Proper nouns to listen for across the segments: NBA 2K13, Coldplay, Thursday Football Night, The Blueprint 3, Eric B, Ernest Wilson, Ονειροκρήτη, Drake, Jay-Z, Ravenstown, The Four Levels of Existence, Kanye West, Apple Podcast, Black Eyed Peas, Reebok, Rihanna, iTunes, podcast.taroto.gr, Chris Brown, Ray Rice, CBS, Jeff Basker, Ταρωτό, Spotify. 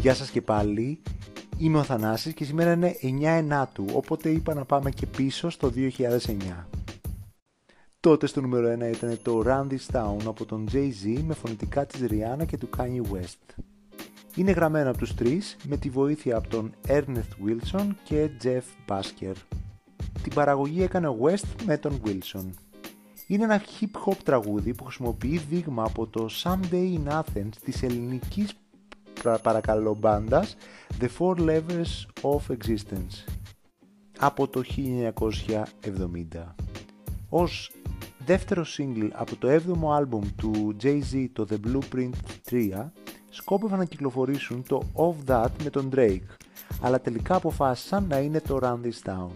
Γεια σας και πάλι, είμαι ο Θανάσης και σήμερα είναι 9/9, οπότε είπα να πάμε και πίσω στο 2009. Τότε στο νούμερο 1 ήταν το Ravenstown από τον Jay-Z με φωνητικά της Rihanna και του Kanye West. Είναι γραμμένο από τους τρεις με τη βοήθεια από τον Ernest Wilson και Jeff Basker. Την παραγωγή έκανε ο West με τον Wilson. Είναι ένα hip-hop τραγούδι που χρησιμοποιεί δείγμα από το Someday in Athens της ελληνικής παρακαλώ μπάντας The Four Levels of Existence από το 1970. Ως δεύτερο single από το 7ο άλμπουμ του Jay-Z, το The Blueprint 3, σκόπευαν να κυκλοφορήσουν το Off That με τον Drake, αλλά τελικά αποφάσισαν να είναι το Run This Town.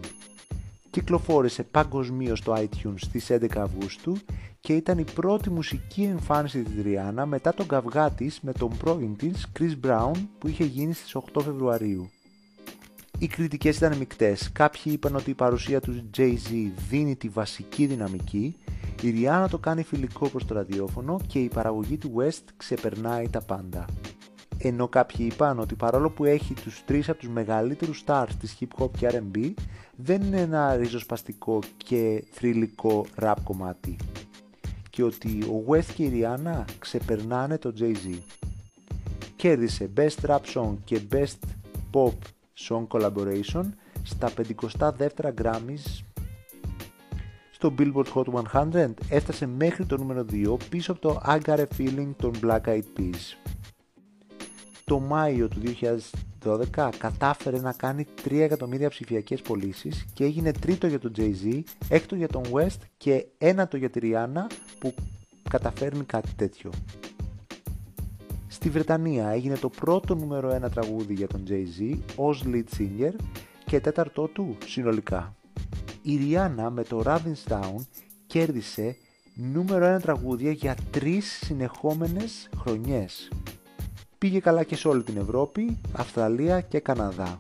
Κυκλοφόρησε παγκοσμίως στο iTunes στις 11 Αυγούστου και ήταν η πρώτη μουσική εμφάνιση της Rihanna μετά τον καυγά της με τον πρώην της Chris Brown που είχε γίνει στις 8 Φεβρουαρίου. Οι κριτικές ήταν μικτές, κάποιοι είπαν ότι η παρουσία του Jay-Z δίνει τη βασική δυναμική, η Rihanna το κάνει φιλικό προς το ραδιόφωνο και η παραγωγή του West ξεπερνάει τα πάντα. Ενώ κάποιοι είπαν ότι παρόλο που έχει τους τρεις από τους μεγαλύτερους stars της hip hop και R&B, δεν είναι ένα ριζοσπαστικό και θρυλικό rap κομμάτι και ότι ο West και η Rihanna ξεπερνάνε το Jay-Z. Κέρδισε Best Rap Song και Best Pop Song Collaboration στα 52 Grammys. Στο Billboard Hot 100 έφτασε μέχρι το νούμερο 2 πίσω από το I Got a Feeling των Black Eyed Peas. Το Μάιο του 2012 κατάφερε να κάνει 3 εκατομμύρια ψηφιακές πωλήσεις και έγινε τρίτο για τον Jay-Z, έκτο για τον West και ένατο για τη Rihanna που καταφέρνει κάτι τέτοιο. Στη Βρετανία έγινε το πρώτο νούμερο 1 τραγούδι για τον Jay-Z ως lead singer και τέταρτο του συνολικά. Η Rihanna με το Ravenstown κέρδισε νούμερο 1 τραγούδια για 3 συνεχόμενες χρονιές. Πήγε καλά και σε όλη την Ευρώπη, Αυστραλία και Καναδά.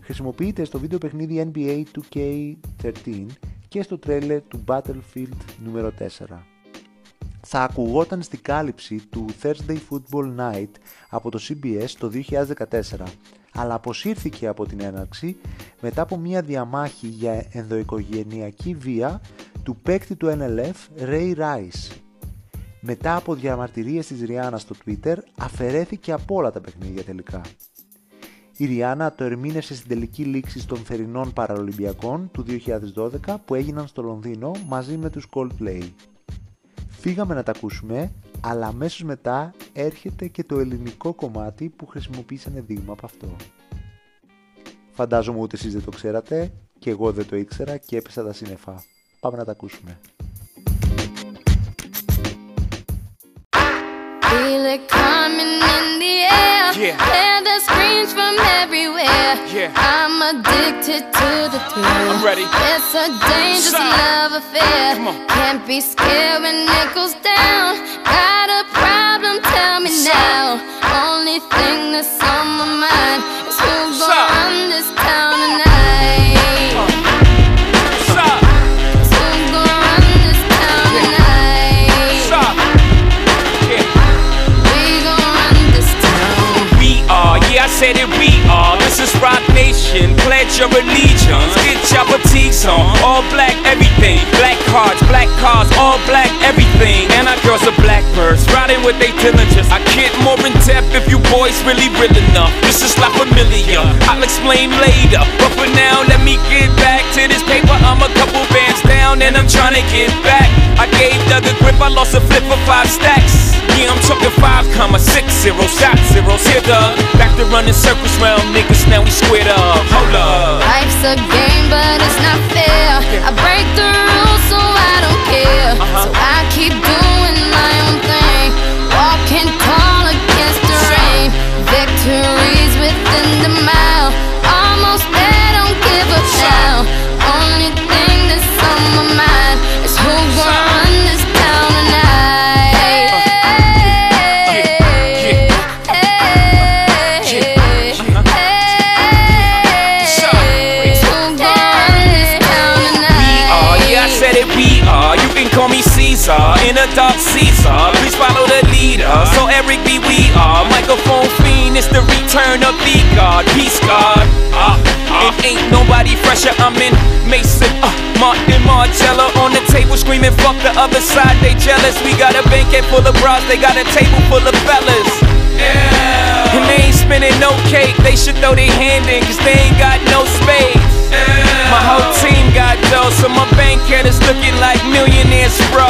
Χρησιμοποιείται στο βίντεο παιχνίδι NBA 2K13 και στο τρέιλερ του Battlefield νούμερο 4. Θα ακουγόταν στην κάλυψη του Thursday Football Night από το CBS το 2014, αλλά αποσύρθηκε από την έναρξη μετά από μια διαμάχη για ενδοοικογενειακή βία του παίκτη του NLF Ray Rice. Μετά από διαμαρτυρίες της Rihanna στο Twitter, αφαιρέθηκε από όλα τα παιχνίδια τελικά. Η Rihanna το ερμήνευσε στην τελική λήξη των θερινών Παραολυμπιακών του 2012 που έγιναν στο Λονδίνο μαζί με τους Coldplay. Φύγαμε να τα ακούσουμε, αλλά αμέσως μετά έρχεται και το ελληνικό κομμάτι που χρησιμοποίησανε δείγμα από αυτό. Φαντάζομαι ούτε εσείς δεν το ξέρατε, και εγώ δεν το ήξερα και έπεσα τα σύννεφα. Πάμε να τα ακούσουμε. Feel it coming in the air, hear the screams from everywhere. I'm addicted to the thrill. I'm ready. It's a dangerous love affair. Can't be scared when it goes down. Got a problem? Tell me now. Only thing that's on my mind is who's gonna run this town tonight. Said it we are, this is Rock Nation, pledge your allegiance, get your boutiques on, all black everything, black cars, all black everything, and our girls are black birds, riding with they diligence, I get more in depth if you boys really real enough, this is not familiar, I'll explain later, but for now let me get back to this paper, I'm a couple bands down and I'm trying to get back, I gave Doug a grip, I lost a flip for 5 stacks, yeah I'm talking 5,60 shot zeros, here Doug, back to running circles round niggas, now we squared up, hold up. Life's a game but it's not fair, I break the rules so I don't care, so I keep doing my own thing, walking tall against the rain, victories within the mile, almost there, don't give up now, only thing that's on my mind is who's gonna run this town tonight. in a dark Caesar. Please follow the leader. So Eric B, we are microphone fiend. It's the return of the God, peace God. It ain't nobody fresher. I'm in Mason, Martin, Marcella on the table screaming. Fuck the other side, they jealous. We got a banquet full of bras, they got a table full of fellas. Yeah. And they ain't spinning no cake. They should throw their hand in, cause they ain't got no space. My whole team got dough, so my bank account is looking like millionaires, bro.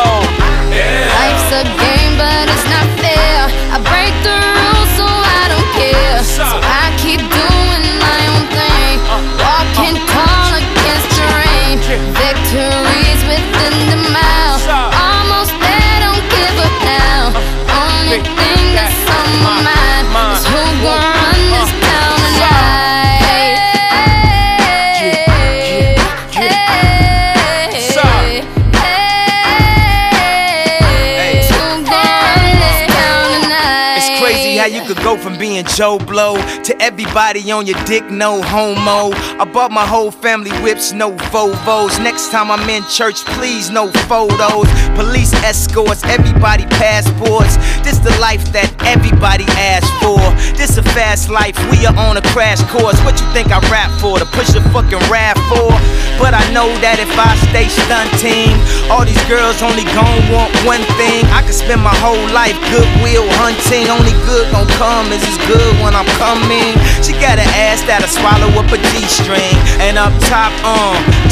Life's a game, but it's not fair. I break the rules, so I don't care. So I keep doing my own thing, walking tall against the rain. Victories within the mile, almost there, don't give up now. Only thing that's on my mind is who gon' run this town tonight. Go from being Joe Blow to everybody on your dick, no homo. I bought my whole family whips, no Vovos. Next time I'm in church, please, no photos. Police escorts, everybody passports. This the life that everybody asked for. This a fast life, we are on a crash course. What you think I rap for? To push a fucking rap for? But I know that if I stay stunting, all these girls only gon' want one thing. I could spend my whole life goodwill hunting. Only good gon' come is as good when I'm coming. She got an ass that'll swallow up a G-string. And up top,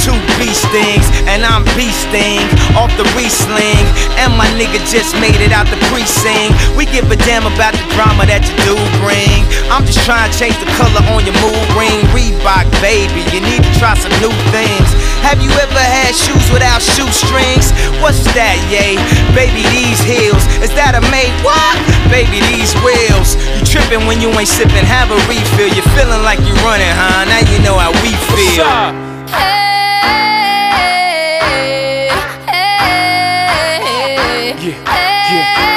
two beast things. And I'm beast thing, off the re-sling. And my nigga just made it out the precinct. We give a damn about the drama that you do bring. I'm just trying to change the color on your mood ring. Reebok, baby, you need to try some new things. Have you ever had shoes without shoestrings? What's that, yay? Baby, these heels. Is that a mate? What? Baby, these wheels. You trippin' when you ain't sippin', have a refill. You feelin' like you running, huh? Now you know how we feel. Hey, hey, hey, yeah.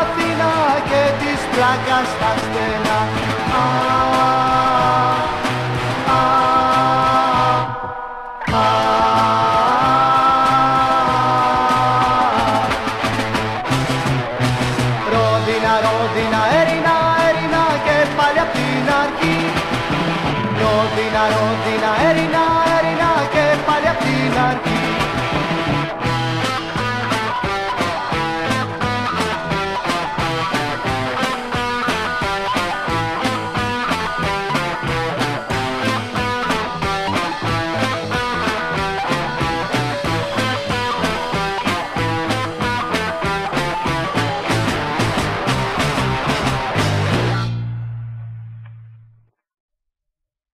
Αθήνα και της πλάκας στα στενά.